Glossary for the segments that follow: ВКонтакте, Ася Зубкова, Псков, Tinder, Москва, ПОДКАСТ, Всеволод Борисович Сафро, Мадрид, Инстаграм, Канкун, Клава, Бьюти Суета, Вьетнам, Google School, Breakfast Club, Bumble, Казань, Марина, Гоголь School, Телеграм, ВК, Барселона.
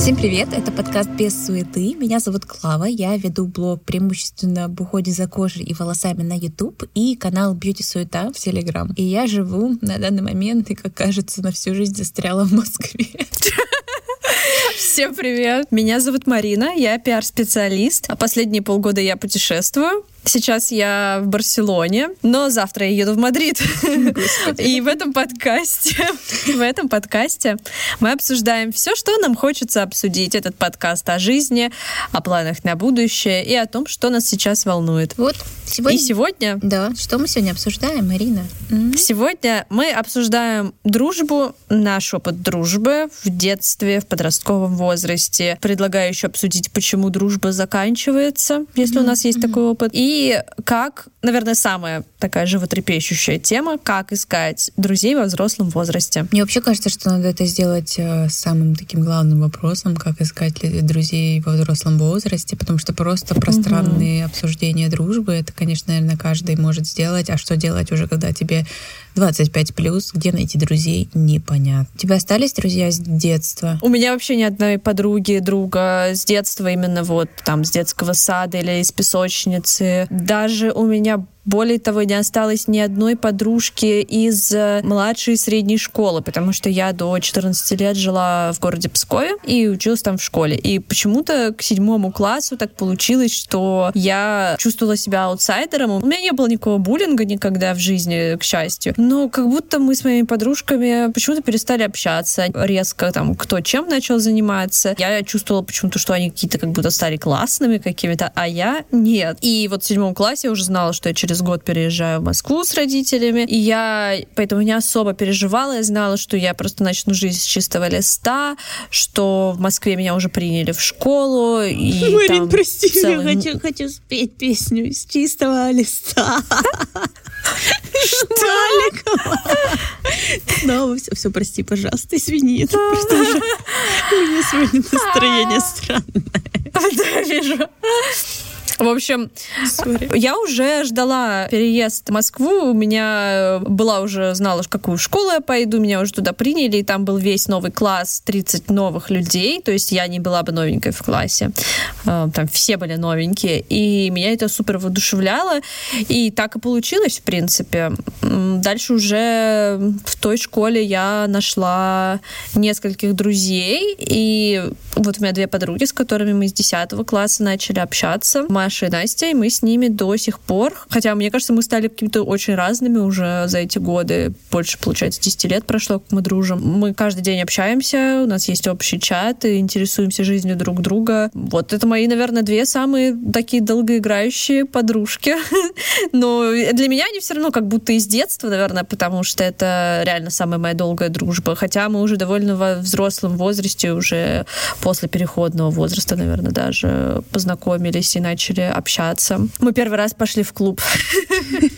Всем привет, это подкаст «Без суеты». Меня зовут Клава, я веду блог преимущественно об уходе за кожей и волосами на YouTube и канал «Бьюти Суета» в Телеграм. И я живу на данный момент и, как кажется, на всю жизнь застряла в Москве. Всем привет! Меня зовут Марина, я пиар-специалист. Последние полгода я путешествую. Сейчас я в Барселоне, но завтра я еду в Мадрид. Господи. И в этом подкасте мы обсуждаем все, что нам хочется обсудить. Этот подкаст о жизни, о планах на будущее и о том, что нас сейчас волнует. Вот. Сегодня... Да, что мы сегодня обсуждаем, Марина? Сегодня мы обсуждаем дружбу, наш опыт дружбы в детстве, в подростковом возрасте. Предлагаю еще обсудить, почему дружба заканчивается, если у нас есть такой опыт. И как, наверное, самая такая животрепещущая тема, как искать друзей во взрослом возрасте. Мне вообще кажется, что надо это сделать самым таким главным вопросом, как искать друзей во взрослом возрасте, потому что просто пространные обсуждения дружбы, это, конечно, наверное, каждый может сделать, а что делать уже, когда тебе 25+, где найти друзей, непонятно. У тебя остались друзья с детства? У меня вообще ни одной друга с детства, именно вот там с детского сада или из песочницы. Даже у меня... Более того, не осталось ни одной подружки из младшей и средней школы, потому что я до 14 лет жила в городе Пскове и училась там в школе. И почему-то к 7 классу так получилось, что я чувствовала себя аутсайдером. У меня не было никакого буллинга никогда в жизни, к счастью. Но как будто мы с моими подружками почему-то перестали общаться. Резко там кто чем начал заниматься. Я чувствовала почему-то, что они какие-то как будто стали классными какими-то, а я нет. И вот в 7 классе я уже знала, что я через год переезжаю в Москву с родителями, и я поэтому не особо переживала. Я знала, что я просто начну жизнь с чистого листа, что в Москве меня уже приняли в школу. И Марин, там прости, я хочу спеть песню «С чистого листа». Что? Снова все, прости, пожалуйста, извини. Это просто уже... У меня сегодня настроение странное. Да, вижу. В общем, sorry. Я уже ждала переезд в Москву, у меня была уже, знала, в какую школу я пойду, меня уже туда приняли, и там был весь новый класс, 30 новых людей, то есть я не была бы новенькой в классе, там все были новенькие, и меня это супер воодушевляло, и так и получилось, в принципе. Дальше уже в той школе я нашла нескольких друзей, и вот у меня 2 подруги, с которыми мы с 10 класса начали общаться, Маша и Настя, и мы с ними до сих пор. Хотя, мне кажется, мы стали какими-то очень разными уже за эти годы. Больше, получается, 10 лет прошло, как мы дружим. Мы каждый день общаемся, у нас есть общий чат, и интересуемся жизнью друг друга. Вот это мои, наверное, 2 самые такие долгоиграющие подружки. Но для меня они все равно как будто из детства, наверное, потому что это реально самая моя долгая дружба. Хотя мы уже довольно во взрослом возрасте, уже после переходного возраста, наверное, даже познакомились и начали общаться. Мы первый раз пошли в клуб.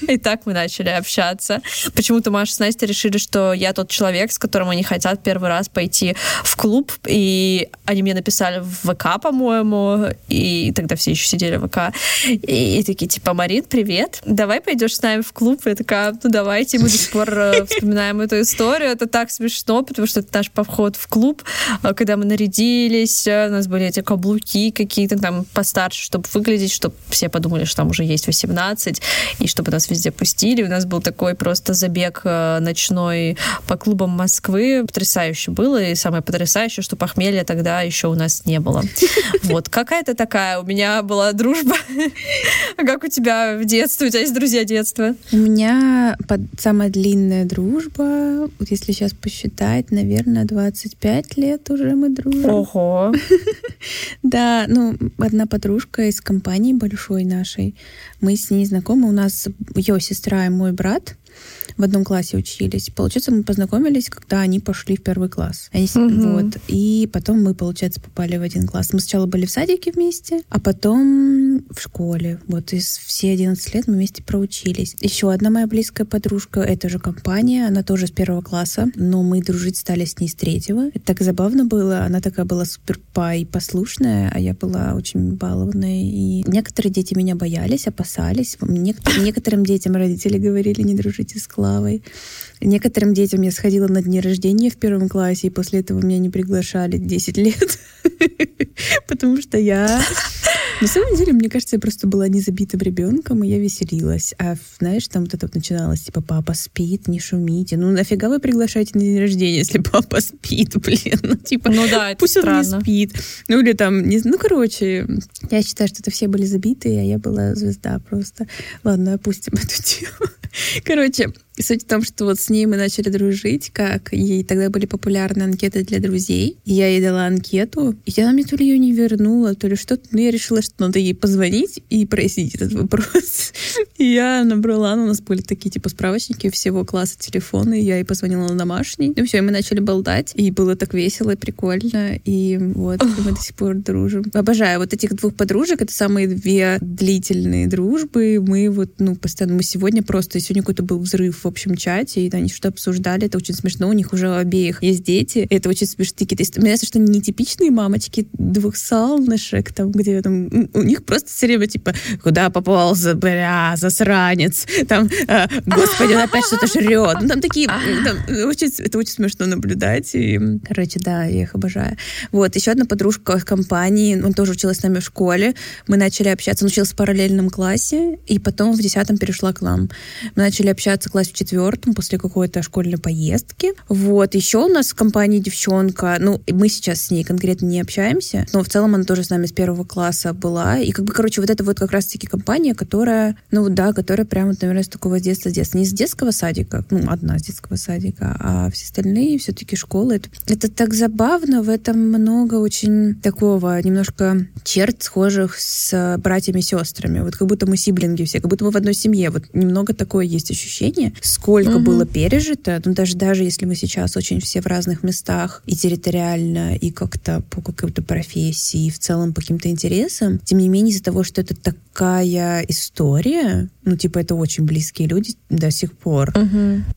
И так мы начали общаться. Почему-то Маша с Настей решили, что я тот человек, с которым они хотят первый раз пойти в клуб. И они мне написали в ВК, по-моему. И тогда все еще сидели в ВК. И такие, типа, Марин, привет. Давай пойдешь с нами в клуб. И я такая, ну давайте. И мы до сих пор вспоминаем эту историю. Это так смешно, потому что это наш поход в клуб. Когда мы нарядились, у нас были эти каблуки какие-то там постарше, чтобы выглядеть, чтобы все подумали, что там уже есть 18, и чтобы нас везде пустили. У нас был такой просто забег ночной по клубам Москвы. Потрясающе было, и самое потрясающее, что похмелья тогда еще у нас не было. Вот, какая-то такая у меня была дружба. А как у тебя в детстве? У тебя есть друзья детства? У меня самая длинная дружба, вот если сейчас посчитать, наверное, 25 лет уже мы дружим. Ого! Да, ну, одна подружка из компании большой нашей. Мы с ней знакомы. У нас ее сестра и мой брат в одном классе учились. Получается, мы познакомились, когда они пошли в 1 класс. Они, вот. И потом мы, получается, попали в 1 класс. Мы сначала были в садике вместе, а потом в школе. Вот, и все 11 лет мы вместе проучились. Еще одна моя близкая подружка, это же компания, она тоже с 1 класса, но мы дружить стали с ней с 3. Это так забавно было. Она такая была суперпа и послушная, а я была очень балованная. И некоторые дети меня боялись, опасались. Некоторым детям родители говорили не дружить слушайте с Клавой. Некоторым детям я сходила на дни рождения в первом классе, и после этого меня не приглашали 10 лет. Потому что я... На самом деле, мне кажется, я просто была незабитым ребенком, и я веселилась. А знаешь, там вот это вот начиналось, типа, папа спит, не шумите. Ну, нафига вы приглашаете на день рождения, если папа спит, блин? Ну, типа, ну, да, пусть странно. Он не спит. Ну, или там, не... ну, короче, я считаю, что это все были забитые, а я была звезда просто. Ладно, опустим эту тему. Короче, суть в том, что вот с ней мы начали дружить, как ей тогда были популярны анкеты для друзей. Я ей дала анкету, и она мне то ли ее не вернула, то ли что-то. Но я решила, что надо ей позвонить и прояснить этот вопрос. И я набрала, у нас были такие типа справочники всего класса телефона, и я ей позвонила на домашний. Ну все, и мы начали болтать, и было так весело и прикольно, и вот мы до сих пор дружим. Обожаю вот этих двух подружек, это самые две длительные дружбы. Мы вот, ну, постоянно, мы сегодня просто, сегодня какой-то был взрыв в общем чате, и они что-то обсуждали, это очень смешно, у них уже у обеих есть дети, это очень смешные какие-то... Мне кажется, что они нетипичные мамочки двух солнышек, там, где там... У них просто все время, типа, куда пополз, бля, засранец, там, господи, он опять что-то жрет. Ну, там такие... это очень смешно наблюдать, и... Короче, да, я их обожаю. Вот, еще одна подружка в компании, он тоже училась с нами в школе, мы начали общаться, он учился в параллельном классе, и потом в 10-м перешла к нам. Мы начали общаться в классе в 4-м после какой-то школьной поездки. Вот. Еще у нас в компании девчонка. Ну, мы сейчас с ней конкретно не общаемся, но в целом она тоже с нами с 1-го класса была. И как бы, короче, вот это вот как раз-таки компания, которая, ну да, которая прямо, наверное, с такого с детства. Не с детского садика, ну, одна с детского садика, а все остальные все-таки школы. Это так забавно, в этом много очень такого, немножко черт схожих с братьями и сестрами. Вот как будто мы сиблинги все, как будто мы в одной семье. Вот немного такое есть ощущение. Сколько было пережито, ну, даже если мы сейчас очень все в разных местах, и территориально, и как-то по какой-то профессии, и в целом по каким-то интересам, тем не менее, из-за того, что это такая история, ну, типа, это очень близкие люди до сих пор,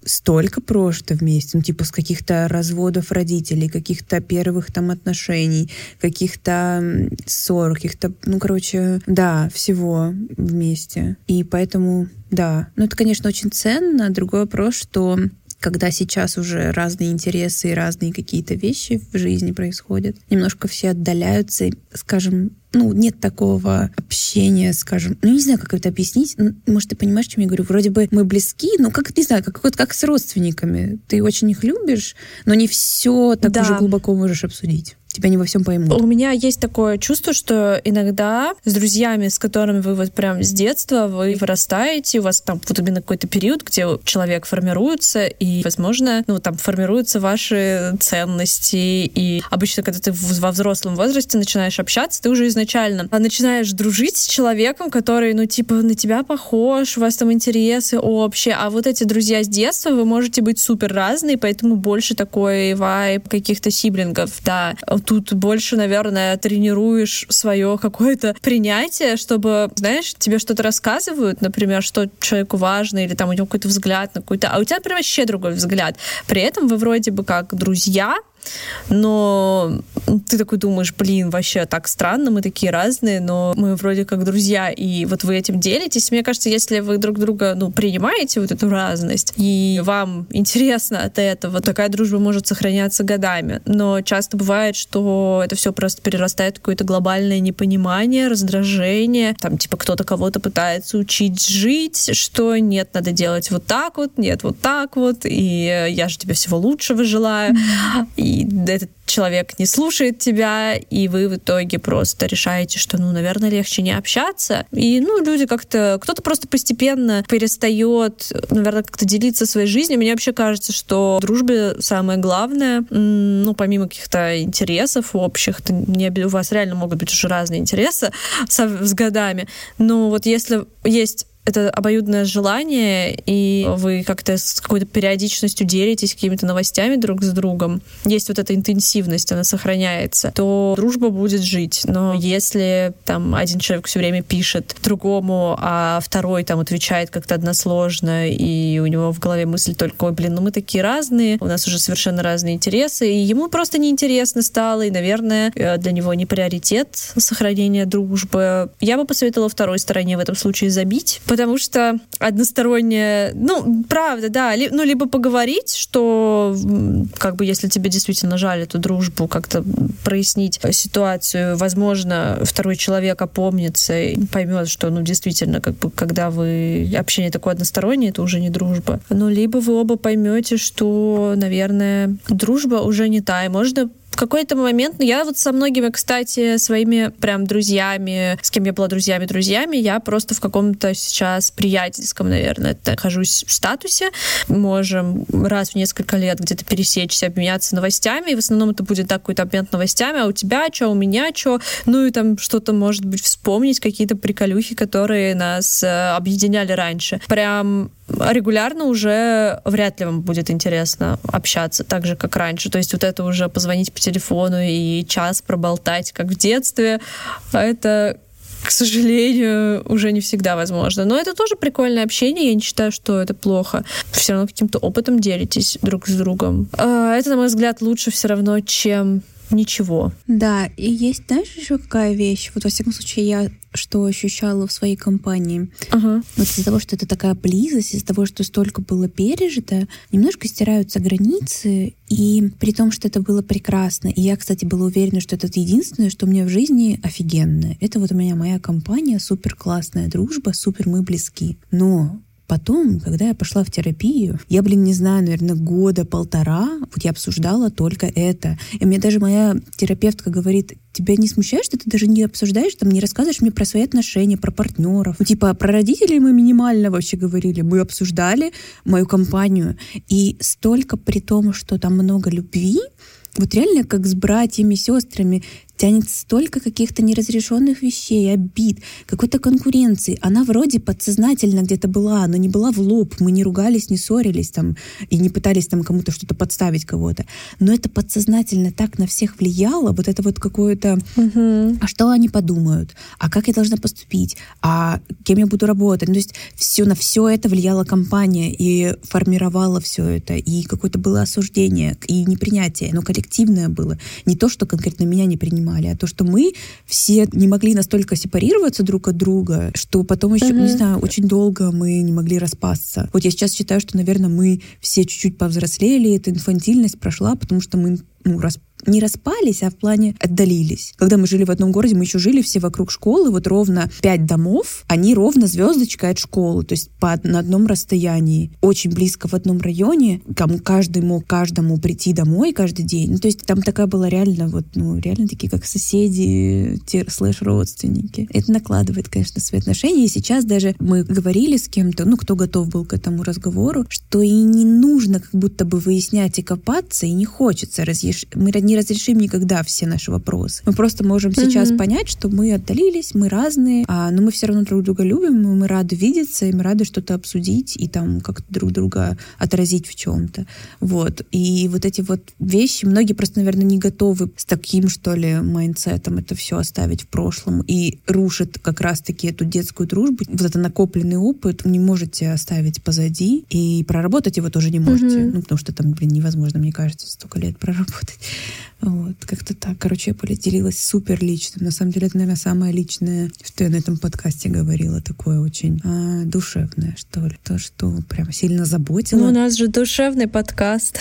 столько прожито вместе, ну, типа, с каких-то разводов родителей, каких-то первых там отношений, каких-то ссор, каких-то, ну, короче, да, всего вместе. И поэтому... Да, ну это, конечно, очень ценно. Другой вопрос, что когда сейчас уже разные интересы и разные какие-то вещи в жизни происходят, немножко все отдаляются, скажем, ну, нет такого общения, скажем. Ну, не знаю, как это объяснить. Может, ты понимаешь, о чем я говорю? Вроде бы мы близки, но как, не знаю, как с родственниками. Ты очень их любишь, но не все так уже глубоко можешь обсудить. Тебя не во всем поймут. У меня есть такое чувство, что иногда с друзьями, с которыми вы вот прям с детства, вы вырастаете, у вас там вот именно какой-то период, где человек формируется, и, возможно, ну, там формируются ваши ценности. И обычно, когда ты во взрослом возрасте начинаешь общаться, ты уже изначально начинаешь дружить с человеком, который, ну, типа, на тебя похож, у вас там интересы общие. А вот эти друзья с детства, вы можете быть супер разные, поэтому больше такой вайб каких-то сиблингов, да. Тут больше, наверное, тренируешь свое какое-то принятие, чтобы, знаешь, тебе что-то рассказывают, например, что человеку важно, или там у него какой-то взгляд на какой-то... А у тебя, например, вообще другой взгляд. При этом вы вроде бы как друзья, но ты такой думаешь, блин, вообще так странно, мы такие разные, но мы вроде как друзья, и вот вы этим делитесь. Мне кажется, если вы друг друга, ну, принимаете вот эту разность, и вам интересно от этого, такая дружба может сохраняться годами. Но часто бывает, что это все просто перерастает в какое-то глобальное непонимание, раздражение, там, типа, кто-то кого-то пытается учить жить, что нет, надо делать вот так вот, нет, вот так вот, и я же тебе всего лучшего желаю. И этот человек не слушает тебя, и вы в итоге просто решаете, что, ну, наверное, легче не общаться. И, ну, люди как-то... Кто-то просто постепенно перестает, наверное, как-то делиться своей жизнью. Мне вообще кажется, что в дружбе самое главное, ну, помимо каких-то интересов общих, у вас реально могут быть уже разные интересы с годами, но вот если есть... Это обоюдное желание, и вы как-то с какой-то периодичностью делитесь какими-то новостями друг с другом. Есть вот эта интенсивность, она сохраняется, то дружба будет жить. Но если там один человек все время пишет другому, а второй там отвечает как-то односложно, и у него в голове мысль только, ой, блин, ну мы такие разные, у нас уже совершенно разные интересы, и ему просто неинтересно стало, и, наверное, для него не приоритет сохранения дружбы. Я бы посоветовала второй стороне в этом случае забить, потому что односторонняя, ну, правда, да, ну, либо поговорить, что, как бы, если тебе действительно жаль эту дружбу, как-то прояснить ситуацию, возможно, второй человек опомнится и поймет, что, ну, действительно, как бы, когда вы общение такое одностороннее, это уже не дружба. Ну, либо вы оба поймете, что, наверное, дружба уже не та, и можно в какой-то момент, ну, я вот со многими, кстати, своими прям друзьями, с кем я была друзьями, я просто в каком-то сейчас приятельском, наверное, нахожусь в статусе. Можем раз в несколько лет где-то пересечься, обменяться новостями, и в основном это будет так, какой-то обмен новостями, а у тебя что, у меня что, ну и там что-то, может быть, вспомнить, какие-то приколюхи, которые нас объединяли раньше. Прям регулярно уже вряд ли вам будет интересно общаться так же, как раньше. То есть вот это уже позвонить по телефону и час проболтать, как в детстве, это, к сожалению, уже не всегда возможно. Но это тоже прикольное общение, я не считаю, что это плохо. Все равно каким-то опытом делитесь друг с другом. Это, на мой взгляд, лучше все равно, чем ничего. Да, и есть, знаешь, еще какая вещь? Вот, во всяком случае, я что ощущала в своей компании. Ага. Вот из-за того, что это такая близость, из-за того, что столько было пережито, немножко стираются границы, и при том, что это было прекрасно. И я, кстати, была уверена, что это единственное, что у меня в жизни офигенное. Это вот у меня моя компания, супер классная дружба, супер мы близки. Но потом, когда я пошла в терапию, я, не знаю, наверное, года-полтора вот я обсуждала только это. И мне даже моя терапевтка говорит: тебя не смущает, что ты даже не обсуждаешь, там, не рассказываешь мне про свои отношения, про партнеров? Ну, типа, про родителей мы минимально вообще говорили. Мы обсуждали мою компанию. И столько, при том, что там много любви, вот реально, как с братьями, сестрами, тянет столько каких-то неразрешенных вещей, обид, какой-то конкуренции. Она вроде подсознательно где-то была, но не была в лоб. Мы не ругались, не ссорились там и не пытались там кому-то что-то подставить кого-то. Но это подсознательно так на всех влияло. Вот это вот какое-то... Угу. А что они подумают? А как я должна поступить? А кем я буду работать? Ну, то есть все, на все это влияла компания и формировала все это. И какое-то было осуждение и непринятие. Оно коллективное было. Не то, что конкретно меня не принимали, а то, что мы все не могли настолько сепарироваться друг от друга, что потом еще, не знаю, очень долго мы не могли распасться. Вот я сейчас считаю, что, наверное, мы все чуть-чуть повзрослели, эта инфантильность прошла, потому что мы, ну, не распались, а в плане отдалились. Когда мы жили в одном городе, мы еще жили все вокруг школы, вот ровно 5 домов, они ровно звездочка от школы, то есть на одном расстоянии, очень близко в одном районе, кому каждый мог каждому прийти домой каждый день. Ну, то есть там такая была реально, вот, ну, реально такие как соседи, /родственники. Это накладывает, конечно, свои отношения, и сейчас даже мы говорили с кем-то, ну, кто готов был к этому разговору, что и не нужно как будто бы выяснять и копаться, и не хочется мы не разрешим никогда все наши вопросы. Мы просто можем сейчас понять, что мы отдалились, мы разные, но мы все равно друг друга любим, мы рады видеться, и мы рады что-то обсудить и там как-то друг друга отразить в чем-то. Вот. И вот эти вот вещи, многие просто, наверное, не готовы с таким, что ли, майндсетом это все оставить в прошлом и рушит как раз-таки эту детскую дружбу. Вот это накопленный опыт вы не можете оставить позади, и проработать его тоже не можете. Ну, потому что там, невозможно, мне кажется, столько лет проработать. Вот, как-то так. Короче, я поделилась супер личным. На самом деле, это, наверное, самое личное, что я на этом подкасте говорила, такое очень душевное, что ли. То, что прям сильно заботило. Ну, у нас же душевный подкаст.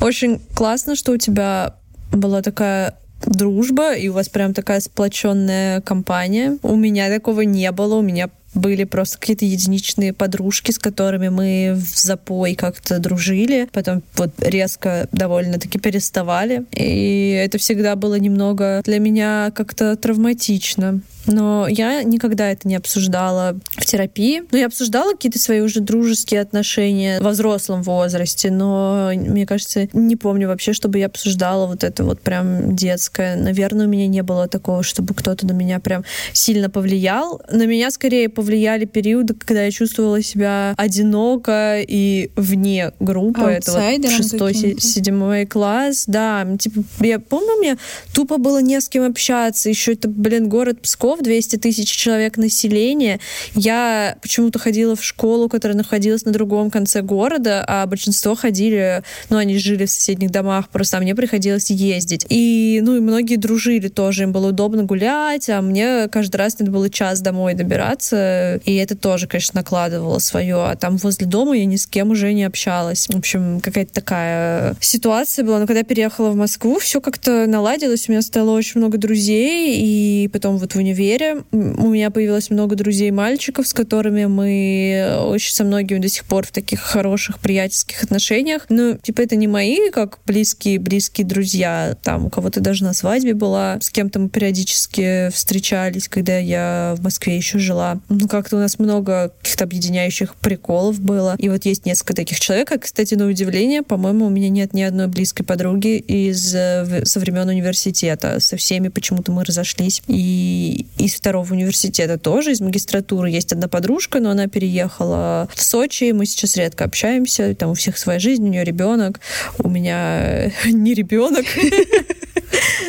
Очень классно, что у тебя была такая дружба, и у вас прям такая сплоченная компания. У меня такого не было, у меня были просто какие-то единичные подружки, с которыми мы в запой как-то дружили, потом вот резко довольно-таки переставали. И это всегда было немного для меня как-то травматично. Но я никогда это не обсуждала в терапии. Но я обсуждала какие-то свои уже дружеские отношения во взрослом возрасте, но, мне кажется, не помню вообще, чтобы я обсуждала вот это вот прям детское. Наверное, у меня не было такого, чтобы кто-то на меня прям сильно повлиял. На меня скорее повлияли периоды, когда я чувствовала себя одиноко и вне группы. Это вот 6-7 класс. Да, типа, я помню, мне тупо было не с кем общаться. Еще это, город Псков, 200 000 человек населения. Я почему-то ходила в школу, которая находилась на другом конце города, а большинство ходили, ну, они жили в соседних домах, просто мне приходилось ездить. И, ну, и многие дружили тоже, им было удобно гулять, а мне каждый раз надо было час домой добираться, и это тоже, конечно, накладывало свое. А там возле дома я ни с кем уже не общалась. В общем, какая-то такая ситуация была. Но когда я переехала в Москву, все как-то наладилось. У меня стало очень много друзей, и потом вот в универе у меня появилось много друзей-мальчиков, с которыми мы очень со многими до сих пор в таких хороших приятельских отношениях. Ну, типа, это не мои, как близкие-близкие друзья. Там у кого-то даже на свадьбе была. С кем-то мы периодически встречались, когда я в Москве еще жила. Ну, как-то у нас много каких-то объединяющих приколов было. И вот есть несколько таких человек. А, кстати, на удивление, по-моему, у меня нет ни одной близкой подруги со времен университета. Со всеми почему-то мы разошлись. И из второго университета тоже, из магистратуры есть одна подружка, но она переехала в Сочи. Мы сейчас редко общаемся. Там у всех своя жизнь, у нее ребенок. У меня не ребенок.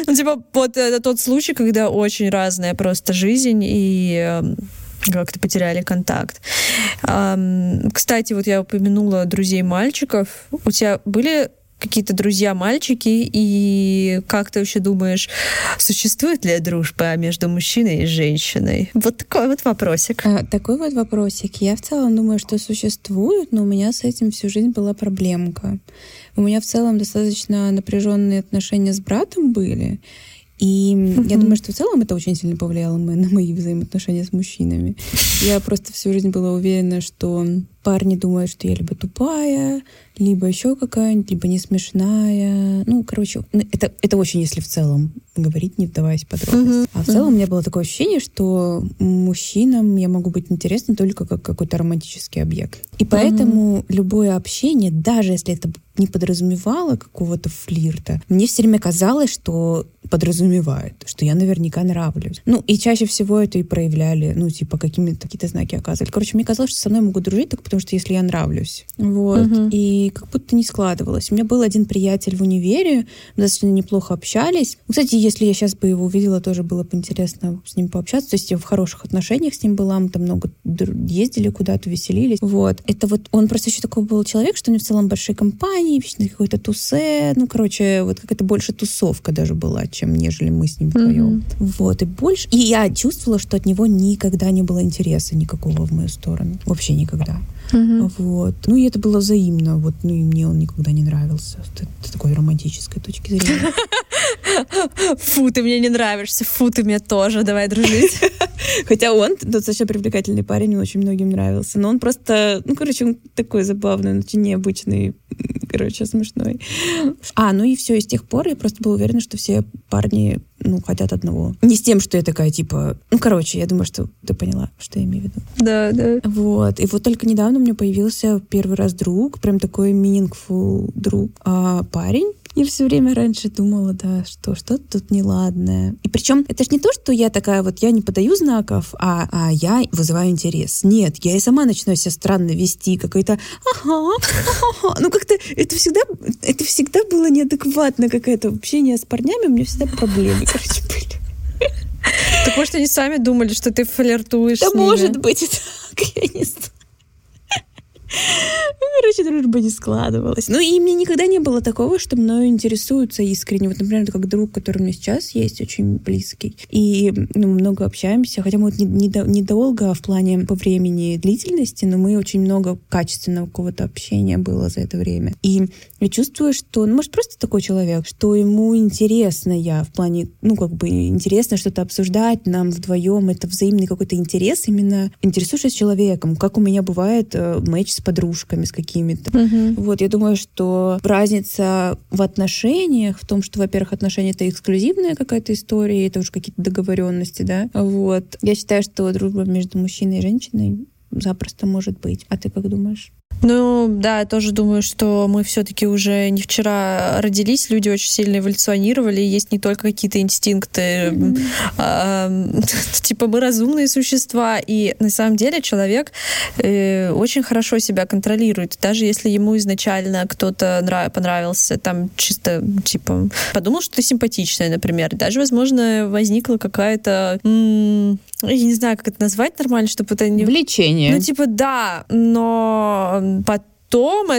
Ну, типа, вот это тот случай, когда очень разная просто жизнь, и как-то потеряли контакт. Кстати, вот я упомянула друзей-мальчиков. У тебя были какие-то друзья-мальчики, и как ты вообще думаешь, существует ли дружба между мужчиной и женщиной? Вот такой вот вопросик. Я в целом думаю, что существует, но у меня с этим всю жизнь была проблемка. У меня в целом достаточно напряженные отношения с братом были, и я думаю, что в целом это очень сильно повлияло на мои взаимоотношения с мужчинами. Я просто всю жизнь была уверена, что парни думают, что я либо тупая, либо еще какая-нибудь, либо не смешная. Ну, короче, это очень, если в целом говорить, не вдаваясь в подробности. А в целом у меня было такое ощущение, что мужчинам я могу быть интересна только как какой-то романтический объект. И поэтому любое общение, даже если это не подразумевало какого-то флирта, мне все время казалось, что подразумевает, что я наверняка нравлюсь. Ну, и чаще всего это и проявляли, ну, типа, какие-то знаки оказывали. Короче, мне казалось, что со мной могут дружить так потому что если я нравлюсь. Вот. И как будто не складывалось. У меня был один приятель в универе, мы достаточно неплохо общались. Кстати, если я сейчас бы его увидела, тоже было бы интересно с ним пообщаться. То есть я в хороших отношениях с ним была, мы там много ездили куда-то, веселились. Вот. Это вот он просто еще такой был человек, что у него в целом большие компании, вечно какой-то тусе. Ну, короче, вот какая-то больше тусовка даже была, чем нежели мы с ним вдвоем. Вот. И больше. И я чувствовала, что от него никогда не было интереса никакого в мою сторону. Вообще никогда. Вот. Ну, и это было взаимно. Вот. Ну, и мне он никогда не нравился. С такой романтической точки зрения. Фу, ты мне не нравишься. Фу, ты мне тоже. Давай дружить. Хотя он достаточно привлекательный парень, он очень многим нравился. Но он просто, ну, короче, он такой забавный, он очень необычный, короче, смешной. Ну и все, и с тех пор я просто была уверена, что все парни, ну, хотят одного. Не с тем, что я такая, типа... Ну, короче, я думаю, что ты поняла, что я имею в виду. Да, да. Вот. И вот только недавно у меня появился первый раз друг, прям такой meaningful друг, парень. Я все время раньше думала, да, что что-то тут неладное. И причем это ж не то, что я такая вот, я не подаю знаков, а я вызываю интерес. Нет, я и сама начинаю себя странно вести, какой-то ну как-то это всегда было неадекватно какое-то общение с парнями, у меня всегда проблемы, короче, были. Так может, они сами думали, что ты флиртуешь с ними? Да может быть и так, я не знаю. Короче, дружба не складывалась. Ну и мне никогда не было такого, что мною интересуются искренне. Вот, например, как друг, который у меня сейчас есть, очень близкий. И много общаемся. Хотя мы вот недолго в плане по времени длительности, но мы очень много качественного какого-то общения было за это время. И я чувствую, что, ну, может, просто такой человек, что ему интересно я в плане, ну, как бы интересно что-то обсуждать нам вдвоем. Это взаимный какой-то интерес, именно интересуешься человеком. Как у меня бывает мэтч с подружками, с какими-то. Вот, я думаю, что разница в отношениях в том, что, во-первых, отношения — это эксклюзивная какая-то история, это уже какие-то договоренности, да. Вот. Я считаю, что дружба между мужчиной и женщиной запросто может быть. А ты как думаешь? Ну, да, я тоже думаю, что мы все-таки уже не вчера родились, люди очень сильно эволюционировали, есть не только какие-то инстинкты, типа мы разумные существа, и на самом деле человек очень хорошо себя контролирует, даже если ему изначально кто-то понравился, там чисто, типа, подумал, что ты симпатичная, например, даже, возможно, возникла какая-то, я не знаю, как это назвать нормально, чтобы это не... Влечение. Ну, типа, да, но... потом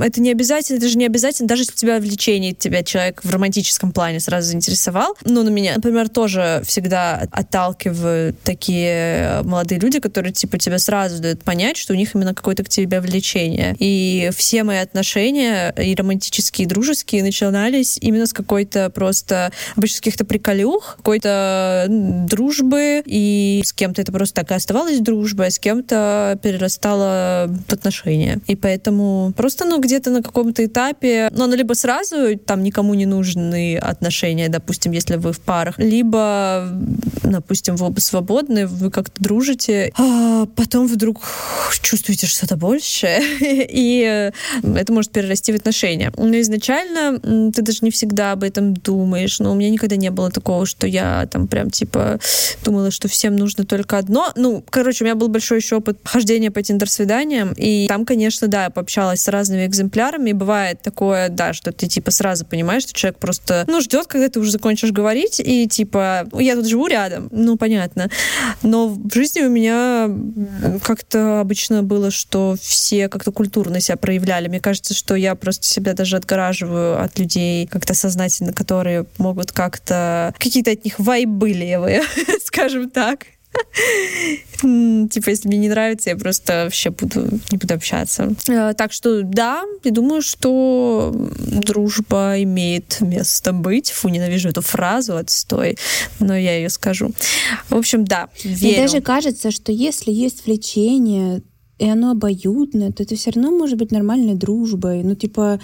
это не обязательно, это же не обязательно, даже если у тебя влечение, тебя человек в романтическом плане сразу заинтересовал. Ну, на меня, например, тоже всегда отталкивают такие молодые люди, которые, типа, тебя сразу дают понять, что у них именно какое-то к тебе влечение. И все мои отношения, и романтические, и дружеские, начинались именно с какой-то просто, обычно с каких-то приколюх, какой-то дружбы, и с кем-то это просто так и оставалась дружба, а с кем-то перерастало в отношения. И поэтому просто, ну, где-то на каком-то этапе, ну, оно либо сразу, там, никому не нужны отношения, допустим, если вы в парах, либо, допустим, вы оба свободны, вы как-то дружите, а потом вдруг чувствуете что-то большее, и это может перерасти в отношения. Но изначально ты даже не всегда об этом думаешь, но у меня никогда не было такого, что я там прям, типа, думала, что всем нужно только одно. Ну, короче, у меня был большой еще опыт хождения по Tinder-свиданиям, и там, конечно, да, я пообщалась с разными экземплярами, и бывает такое, да, что ты, типа, сразу понимаешь, что человек просто, ну, ждет, когда ты уже закончишь говорить, и, типа, я тут живу рядом, ну, понятно. Но в жизни у меня как-то обычно было, что все как-то культурно себя проявляли. Мне кажется, что я просто себя даже отгораживаю от людей как-то сознательно, которые могут как-то... Какие-то от них вайбы левые, скажем так. Типа, если мне не нравится, я просто вообще не буду общаться. Так что, да, я думаю, что дружба имеет место быть. Фу, ненавижу эту фразу, отстой, но я ее скажу. В общем, да, верю. Мне даже кажется, что если есть влечение, и оно обоюдное, то это все равно может быть нормальной дружбой. Ну, типа,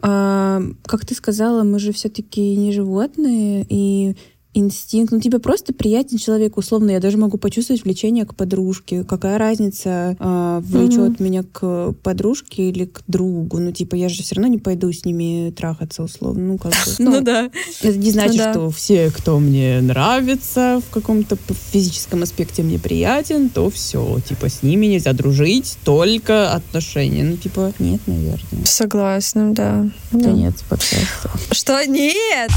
как ты сказала, мы же все-таки не животные, и инстинкт. Ну, тебе просто приятен человек, условно. Я даже могу почувствовать влечение к подружке. Какая разница, влечет меня к подружке или к другу? Ну, типа, я же все равно не пойду с ними трахаться, условно. Ну, как бы. Ну, да. Это не значит, что все, кто мне нравится в каком-то физическом аспекте мне приятен, то все. Типа, с ними нельзя дружить, только отношения. Ну, типа, нет, наверное. Согласна, да. Да нет, подкаста. Что? Нет!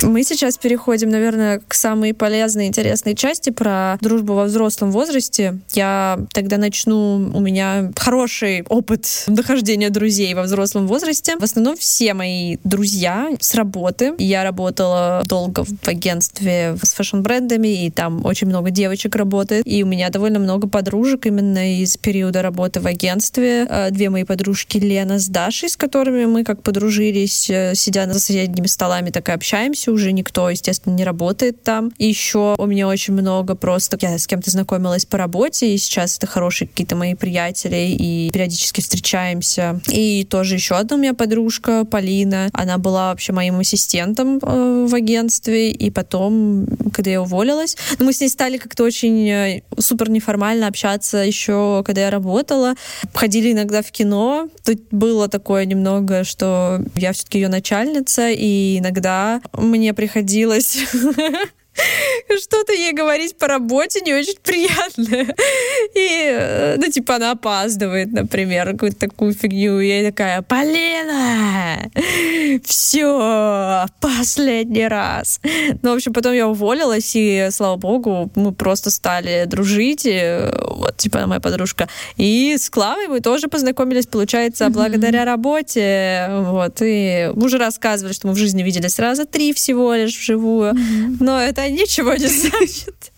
Мы сейчас переходим, наверное, к самой полезной и интересной части про дружбу во взрослом возрасте. Я тогда начну. У меня хороший опыт нахождения друзей во взрослом возрасте. В основном все мои друзья с работы. Я работала долго в агентстве с фэшн-брендами, и там очень много девочек работает. И у меня довольно много подружек именно из периода работы в агентстве. Две мои подружки, Лена с Дашей, с которыми мы как подружились, сидя за соседними столами, так и общаемся. Уже никто, естественно, не работает там. И еще у меня очень много просто... Я с кем-то знакомилась по работе, и сейчас это хорошие какие-то мои приятели, и периодически встречаемся. И тоже еще одна у меня подружка, Полина. Она была вообще моим ассистентом в агентстве, и потом, когда я уволилась... Ну, мы с ней стали как-то очень супер неформально общаться еще, когда я работала. Ходили иногда в кино. Тут было такое немного, что я все-таки ее начальница, и иногда... Мне приходилось что-то ей говорить по работе не очень приятно. И, ну, типа, она опаздывает, например, какую-то такую фигню. И я такая: Полина, все, последний раз. Ну, в общем, потом я уволилась, и, слава богу, мы просто стали дружить. И, вот, типа, моя подружка. И с Клавой мы тоже познакомились, получается, благодаря работе. Вот, и мы уже рассказывали, что мы в жизни виделись раза 3 всего лишь вживую. Но это ничего не значит.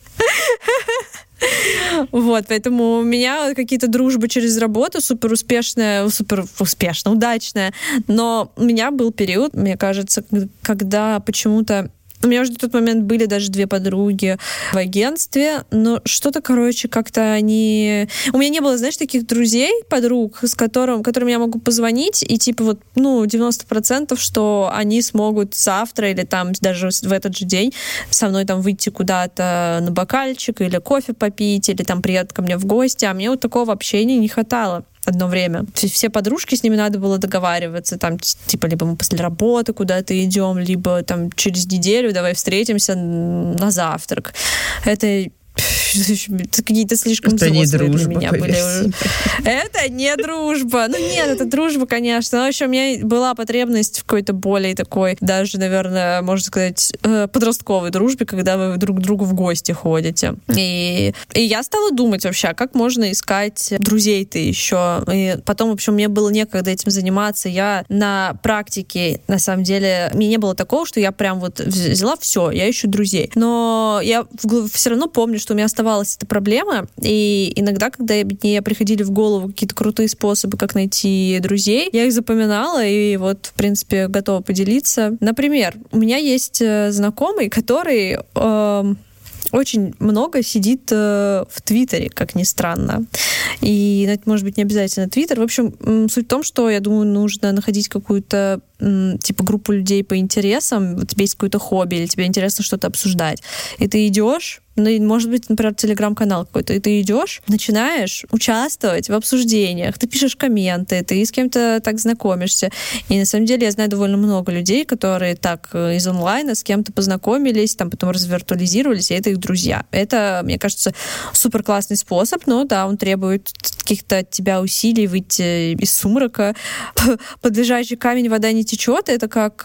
Вот, поэтому у меня какие-то дружбы через работу супер успешная, удачная. Но у меня был период, мне кажется, когда почему-то... У меня уже в тот момент были даже 2 подруги в агентстве, но что-то, короче, как-то они... У меня не было, знаешь, таких друзей, подруг, которым я могу позвонить, и типа вот, ну, 90%, что они смогут завтра или там даже в этот же день со мной там выйти куда-то на бокальчик или кофе попить, или там приехать ко мне в гости, а мне вот такого общения не хватало. Одно время. Все подружки, с ними надо было договариваться, там, типа, либо мы после работы куда-то идем, либо там через неделю давай встретимся на завтрак. Это... какие-то слишком взрослые для меня были. Это не дружба. Ну нет, это дружба, конечно. Но еще у меня была потребность в какой-то более такой, даже, наверное, можно сказать, подростковой дружбе, когда вы друг к другу в гости ходите. И я стала думать вообще, как можно искать друзей-то еще. И потом, в общем, мне было некогда этим заниматься. Я на практике, на самом деле, мне не было такого, что я прям вот взяла все, я ищу друзей. Но я все равно помню, что у меня оставалась эта проблема. И иногда, когда мне приходили в голову какие-то крутые способы, как найти друзей, я их запоминала и вот, в принципе, готова поделиться. Например, у меня есть знакомый, который... очень много сидит в Твиттере, как ни странно. И это, может быть, не обязательно Твиттер. В общем, суть в том, что, я думаю, нужно находить какую-то типа группу людей по интересам. У тебя есть какое-то хобби, или тебе интересно что-то обсуждать. И ты идешь, ну, может быть, например, телеграм-канал какой-то, и ты идешь, начинаешь участвовать в обсуждениях, ты пишешь комменты, ты с кем-то так знакомишься. И на самом деле я знаю довольно много людей, которые так из онлайна с кем-то познакомились, там потом развиртуализировались, и это их друзья. Это, мне кажется, супер классный способ, но да, он требует каких-то от тебя усилий выйти из сумрака. Под лежачий камень вода не течет. Это как,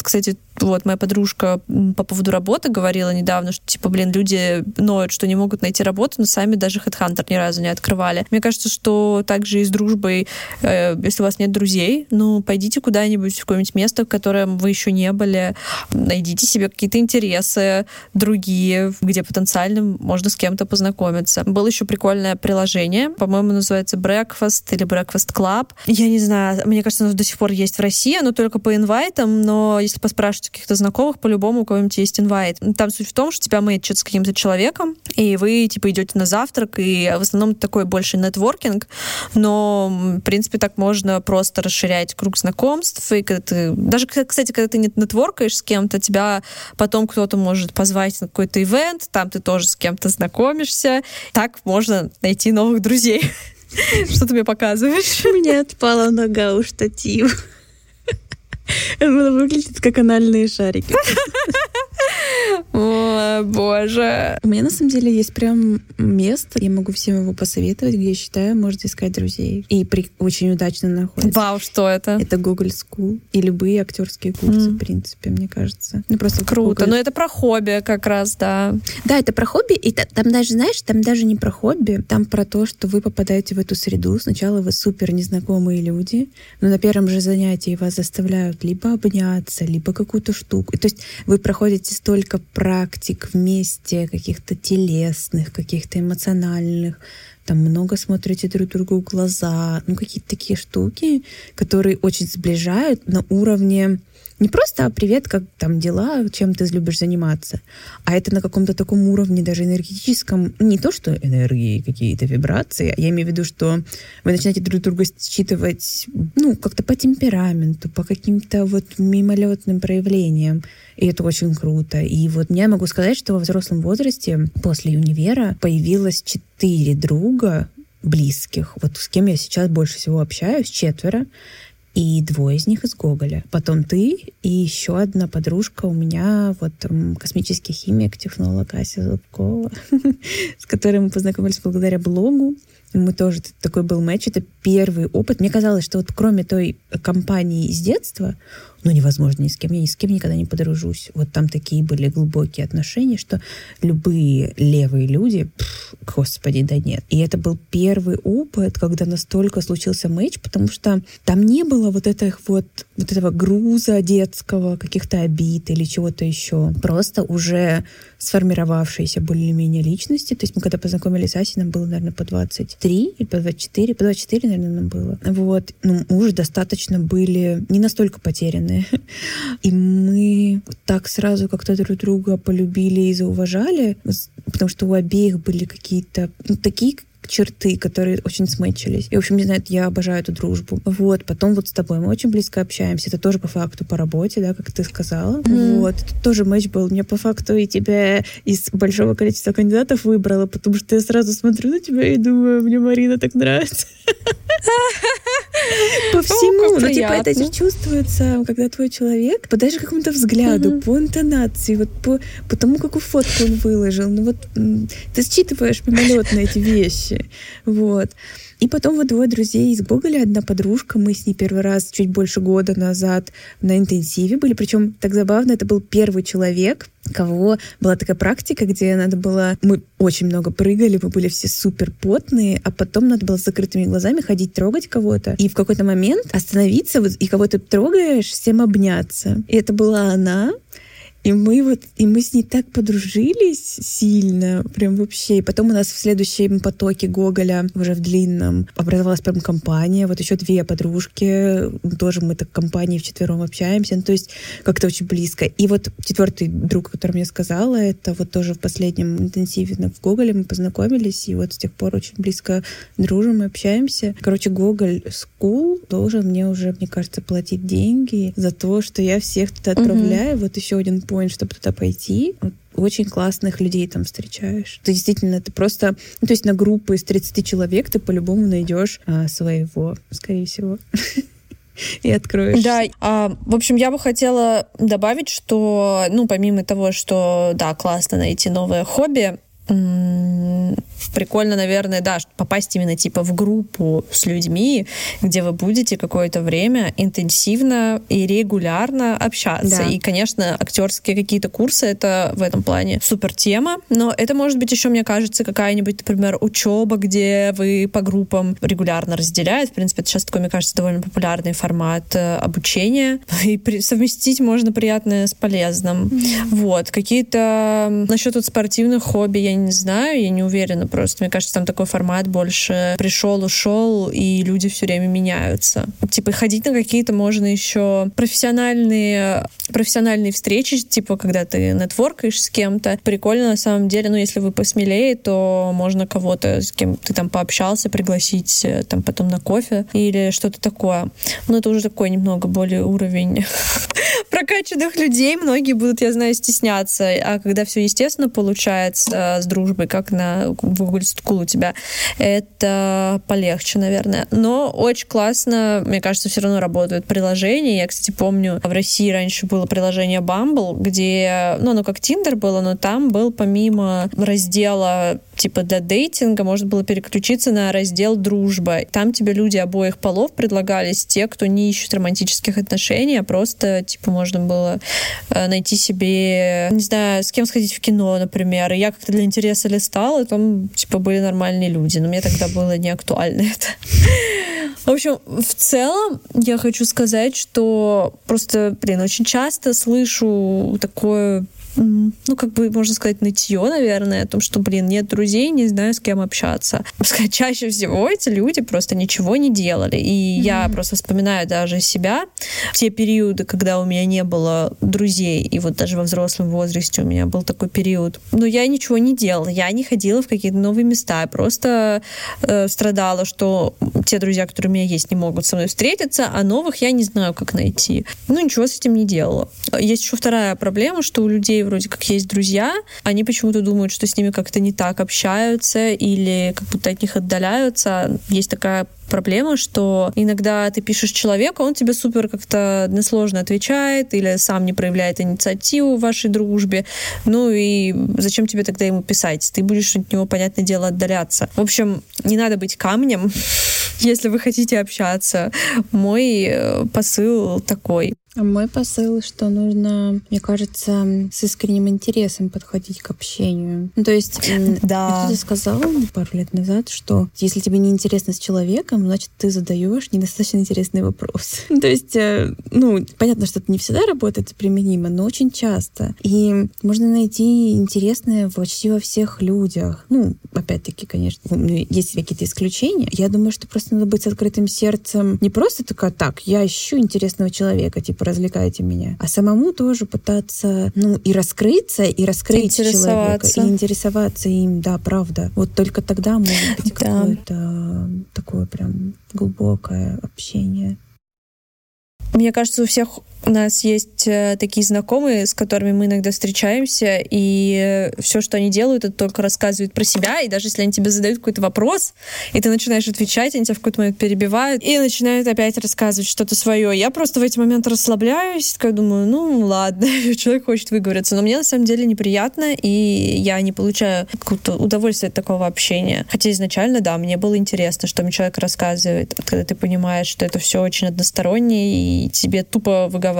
кстати, вот моя подружка по поводу работы говорила недавно, что, типа, блин, люди ноют, что не могут найти работу, но сами даже Headhunter ни разу не открывали. Мне кажется, что также и с дружбой, если у вас нет друзей, ну, пойдите куда-нибудь в какое-нибудь место, в котором вы еще не были, найдите себе какие-то интересы другие, где потенциально можно с кем-то познакомиться. Было еще прикольное приложение, по-моему, называется Breakfast или Breakfast Club. Я не знаю, мне кажется, оно до сих пор есть в России, оно только по инвайтам, но если поспрашивать каких-то знакомых, по-любому у кого-нибудь есть инвайт. Там суть в том, что тебя мэтчат с каким-то человеком, и вы, типа, идете на завтрак, и в основном такой больше нетворкинг, но в принципе так можно просто расширять круг знакомств, и когда ты... Даже, кстати, когда ты не нетворкаешь с кем-то, тебя потом кто-то может позвать на какой-то ивент, там ты тоже с кем-то знакомишься. Так можно найти новых друзей. Что ты мне показываешь? У меня отпала нога у штатива. Она выглядит как анальные шарики. О, боже. У меня на самом деле есть прям место, я могу всем его посоветовать, где, я считаю, можно искать друзей. И очень удачно находится. Вау, что это? Это Google School и любые актерские курсы, в принципе, мне кажется. Ну, просто круто. Google. Но это про хобби как раз, да. Да, это про хобби, и там даже, знаешь, там даже не про хобби, там про то, что вы попадаете в эту среду. Сначала вы супер незнакомые люди, но на первом же занятии вас заставляют либо обняться, либо какую-то штуку. То есть вы проходите столько практик вместе, каких-то телесных, каких-то эмоциональных, там много смотрите друг другу в глаза, ну какие-то такие штуки, которые очень сближают на уровне не просто «привет, как там дела, чем ты любишь заниматься», а это на каком-то таком уровне даже энергетическом, не то что энергии, какие-то вибрации, я имею в виду, что вы начинаете друг друга считывать, ну, как-то по темпераменту, по каким-то вот мимолетным проявлениям, и это очень круто. И вот я могу сказать, что во взрослом возрасте после универа появилось 4 друга близких, вот с кем я сейчас больше всего общаюсь, 4, и 2 из них из Гоголя. Потом ты и еще одна подружка у меня, вот космический химик, технолог Ася Зубкова, с которой мы познакомились благодаря блогу. Мы тоже такой был матч. Это первый опыт. Мне казалось, что вот кроме той компании из детства, ну, невозможно ни с кем. Я ни с кем никогда не подружусь. Вот там такие были глубокие отношения, что любые левые люди, господи, да нет. И это был первый опыт, когда настолько случился матч, потому что там не было вот этого груза детского, каких-то обид или чего-то еще. Просто уже сформировавшиеся более-менее личности. То есть мы когда познакомились с Асей, нам было, наверное, по 23 или по 24. По 24, наверное, нам было. Вот. Ну, мы уже достаточно были не настолько потерянные. И мы так сразу как-то друг друга полюбили и зауважали, потому что у обеих были какие-то, ну, такие черты, которые очень смычились. И, в общем, не знаю, я обожаю эту дружбу. Вот, потом вот с тобой мы очень близко общаемся. Это тоже по факту по работе, да, как ты сказала. Mm. Вот, это тоже матч был. Мне по факту и тебя из большого количества кандидатов выбрала, потому что я сразу смотрю на тебя и думаю, мне Марина так нравится. По всему. Ну, типа, это же чувствуется, когда твой человек, по даже какому-то взгляду, по интонации, вот по тому, какую фотку он выложил. Ну вот ты считываешь мимолетно эти вещи. Вот. И потом вот двое друзей из Гоголя, одна подружка, мы с ней первый раз чуть больше года назад на интенсиве были. Причем так забавно, это был первый человек, кого была такая практика, где надо было... Мы очень много прыгали, мы были все супер потные, а потом надо было с закрытыми глазами ходить трогать кого-то. И в какой-то момент остановиться, вот, и кого ты трогаешь, всем обняться. И это была она... И мы с ней так подружились сильно, прям вообще. И потом у нас в следующем потоке Гоголя, уже в длинном, образовалась прям компания. Вот еще две подружки, тоже мы так в компании вчетвером общаемся. Ну, то есть как-то очень близко. И вот четвертый друг, о котором я сказала, это вот тоже в последнем интенсиве в Гоголе мы познакомились. И вот с тех пор очень близко дружим и общаемся. Короче, Гоголь School должен мне уже, мне кажется, платить деньги за то, что я всех туда отправляю. Вот еще один пункт. Чтобы туда пойти, очень классных людей там встречаешь. Ты действительно, ты просто... Ну, то есть на группу из 30 человек ты по-любому найдешь своего, скорее всего. И откроешь. Да. В общем, я бы хотела добавить, что, ну, помимо того, что, да, классно найти новое хобби, прикольно, наверное, да, попасть именно типа в группу с людьми, где вы будете какое-то время интенсивно и регулярно общаться. Да. И, конечно, актерские какие-то курсы — это в этом плане супер тема. Но это может быть еще, мне кажется, какая-нибудь, например, учеба, где вы по группам регулярно разделяют. В принципе, это сейчас такой, мне кажется, довольно популярный формат обучения. И совместить можно приятное с полезным. Mm-hmm. Вот. Какие-то... Насчет вот спортивных хобби я не знаю, я не уверена просто. Мне кажется, там такой формат больше пришел, ушел, и люди все время меняются. Типа ходить на какие-то можно еще профессиональные встречи, типа когда ты нетворкаешь с кем-то. Прикольно на самом деле. Ну, если вы посмелее, то можно кого-то, с кем ты там пообщался, пригласить там потом на кофе или что-то такое. Но это уже такой немного более уровень прокачанных людей. Многие будут, я знаю, стесняться. А когда все естественно получается с дружбой, как на Google School у тебя, это полегче, наверное. Но очень классно, мне кажется, все равно работают приложения. Я, кстати, помню, в России раньше было приложение Bumble, где, ну, оно как Tinder было, но там был помимо раздела типа для дейтинга, можно было переключиться на раздел «Дружба». Там тебе люди обоих полов предлагались, те, кто не ищет романтических отношений, а просто, типа, можно было найти себе, не знаю, с кем сходить в кино, например. И я как-то для интереса листала, и там, типа, были нормальные люди. Но мне тогда было не актуально это. В общем, в целом, я хочу сказать, что просто, очень часто слышу такое... Ну, как бы, можно сказать, нытье, наверное, о том, что, нет друзей, не знаю, с кем общаться. Пускай чаще всего эти люди просто ничего не делали. И я просто вспоминаю даже себя. Те периоды, когда у меня не было друзей, и вот даже во взрослом возрасте у меня был такой период. Но я ничего не делала, я не ходила в какие-то новые места. Я просто страдала, что те друзья, которые у меня есть, не могут со мной встретиться, а новых я не знаю, как найти. Ну, ничего с этим не делала. Есть еще вторая проблема, что у людей вроде как есть друзья, они почему-то думают, что с ними как-то не так общаются или как будто от них отдаляются. Есть такая проблема, что иногда ты пишешь человеку, он тебе супер как-то несложно отвечает или сам не проявляет инициативу в вашей дружбе. Ну и зачем тебе тогда ему писать? Ты будешь от него, понятное дело, отдаляться. В общем, не надо быть камнем, если вы хотите общаться. Мой посыл такой. Мой посыл, что нужно, мне кажется, с искренним интересом подходить к общению. Ну, то есть, да. Кто-то сказал пару лет назад, что если тебе неинтересно с человеком, значит, ты задаешь недостаточно интересный вопрос. То есть, понятно, что это не всегда работает применимо, но очень часто. И можно найти интересное почти во всех людях. Ну, опять-таки, конечно, есть какие-то исключения. Я думаю, что просто надо быть с открытым сердцем. Не просто такая, я ищу интересного человека, типа, развлекаете меня. А самому тоже пытаться, ну, и раскрыться, и раскрыть человека, и интересоваться им, да, правда. Вот только тогда может быть какое-то такое прям глубокое общение. Мне кажется, у всех у нас есть такие знакомые, с которыми мы иногда встречаемся, и все, что они делают, это только рассказывают про себя, и даже если они тебе задают какой-то вопрос, и ты начинаешь отвечать, они тебя в какой-то момент перебивают, и начинают опять рассказывать что-то свое. Я просто в эти моменты расслабляюсь, как думаю, ну ладно, человек хочет выговориться, но мне на самом деле неприятно, и я не получаю какого-то удовольствия от такого общения. Хотя изначально, да, мне было интересно, что мне человек рассказывает, когда ты понимаешь, что это все очень одностороннее, и тебе тупо выговаривают.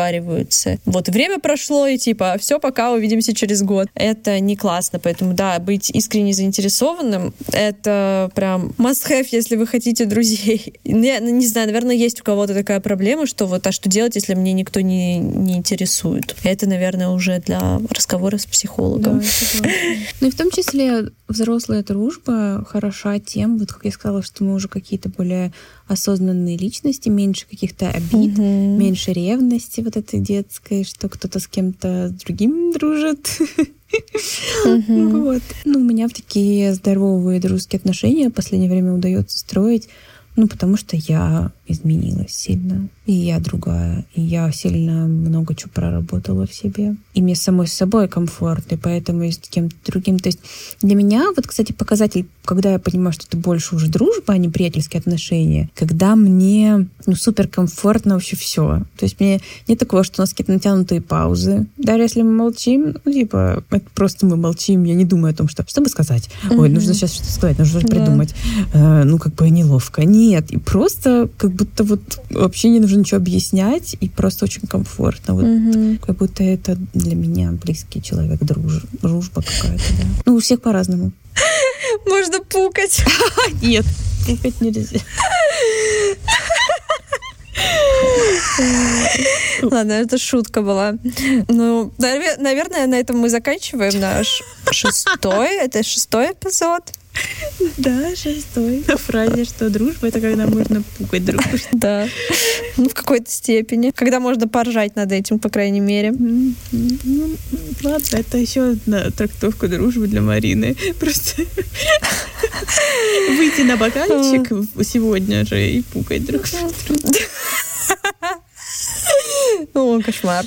Вот время прошло, и типа все, пока, увидимся через год. Это не классно, поэтому, да, быть искренне заинтересованным, это прям must-have, если вы хотите друзей. Я не знаю, наверное, есть у кого-то такая проблема, что вот, а что делать, если мне никто не интересует? Это, наверное, уже для разговора с психологом. Да, ну и в том числе взрослая дружба хороша тем, вот как я сказала, что мы уже какие-то более осознанные личности, меньше каких-то обид, меньше ревности вот этой детской, что кто-то с кем-то другим дружит. Вот. Ну, у меня в такие здоровые дружеские отношения в последнее время удается строить, ну, потому что я изменилась сильно, и я другая, и я сильно много чего проработала в себе. И мне самой с собой комфортно, и поэтому и с кем-то другим. То есть для меня, вот, кстати, показатель, когда я понимаю, что это больше уже дружба, а не приятельские отношения, когда мне, ну, суперкомфортно вообще все. То есть мне нет такого, что у нас какие-то натянутые паузы. Даже если мы молчим, ну, типа, это просто мы молчим, я не думаю о том, что бы сказать. Ой, нужно сейчас что-то сказать, нужно что-то придумать. Ну, как бы неловко. Нет, и просто как будто вот вообще не нужно ничего объяснять, и просто очень комфортно. Вот как будто это для меня близкий человек, дружба какая-то, да. Ну, у всех по-разному. Можно пукать. Нет, пукать нельзя. Ладно, это шутка была. Ну, наверное, на этом мы заканчиваем наш шестой эпизод. Да, шестой. На фразе, что дружба — это когда можно пукать дружбу. Да. Ну, в какой-то степени. Когда можно поржать над этим, по крайней мере. Ну, ладно, это еще одна трактовка дружбы для Марины. Просто выйти на бокальчик сегодня же и пукать друг другу. О, кошмар.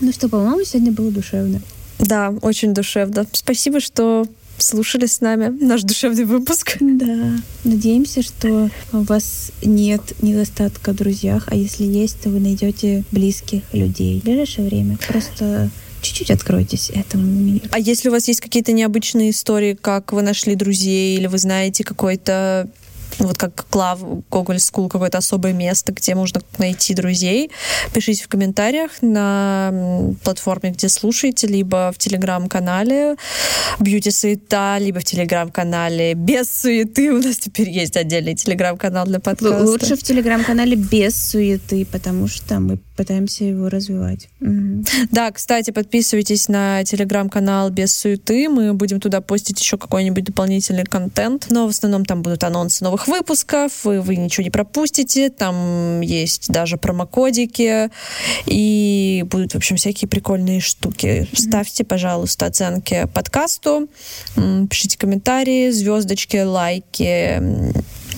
Ну что, по-моему, сегодня было душевно. Да, очень душевно. Спасибо, что слушали с нами наш душевный выпуск. Да. Надеемся, что у вас нет недостатка в друзьях, а если есть, то вы найдете близких людей в ближайшее время. Просто чуть-чуть откройтесь этому миру. А если у вас есть какие-то необычные истории, как вы нашли друзей, или вы знаете какой-то, вот как Клава, Гоголь School, какое-то особое место, где можно найти друзей, пишите в комментариях на платформе, где слушаете, либо в Телеграм-канале Бьюти Суета, либо в Телеграм-канале Без Суеты. У нас теперь есть отдельный Телеграм-канал для подкаста. Лучше в Телеграм-канале Без Суеты, потому что мы пытаемся его развивать. Да, кстати, подписывайтесь на Телеграм-канал Без Суеты. Мы будем туда постить еще какой-нибудь дополнительный контент, но в основном там будут анонсы новых выпусков, и вы ничего не пропустите. Там есть даже промокодики, и будут, в общем, всякие прикольные штуки. Ставьте, пожалуйста, оценки подкасту, пишите комментарии, звездочки, лайки.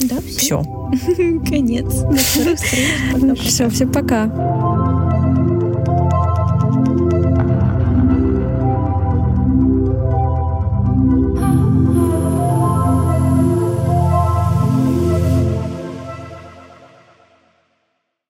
Да, все. Конец. Все, всем пока.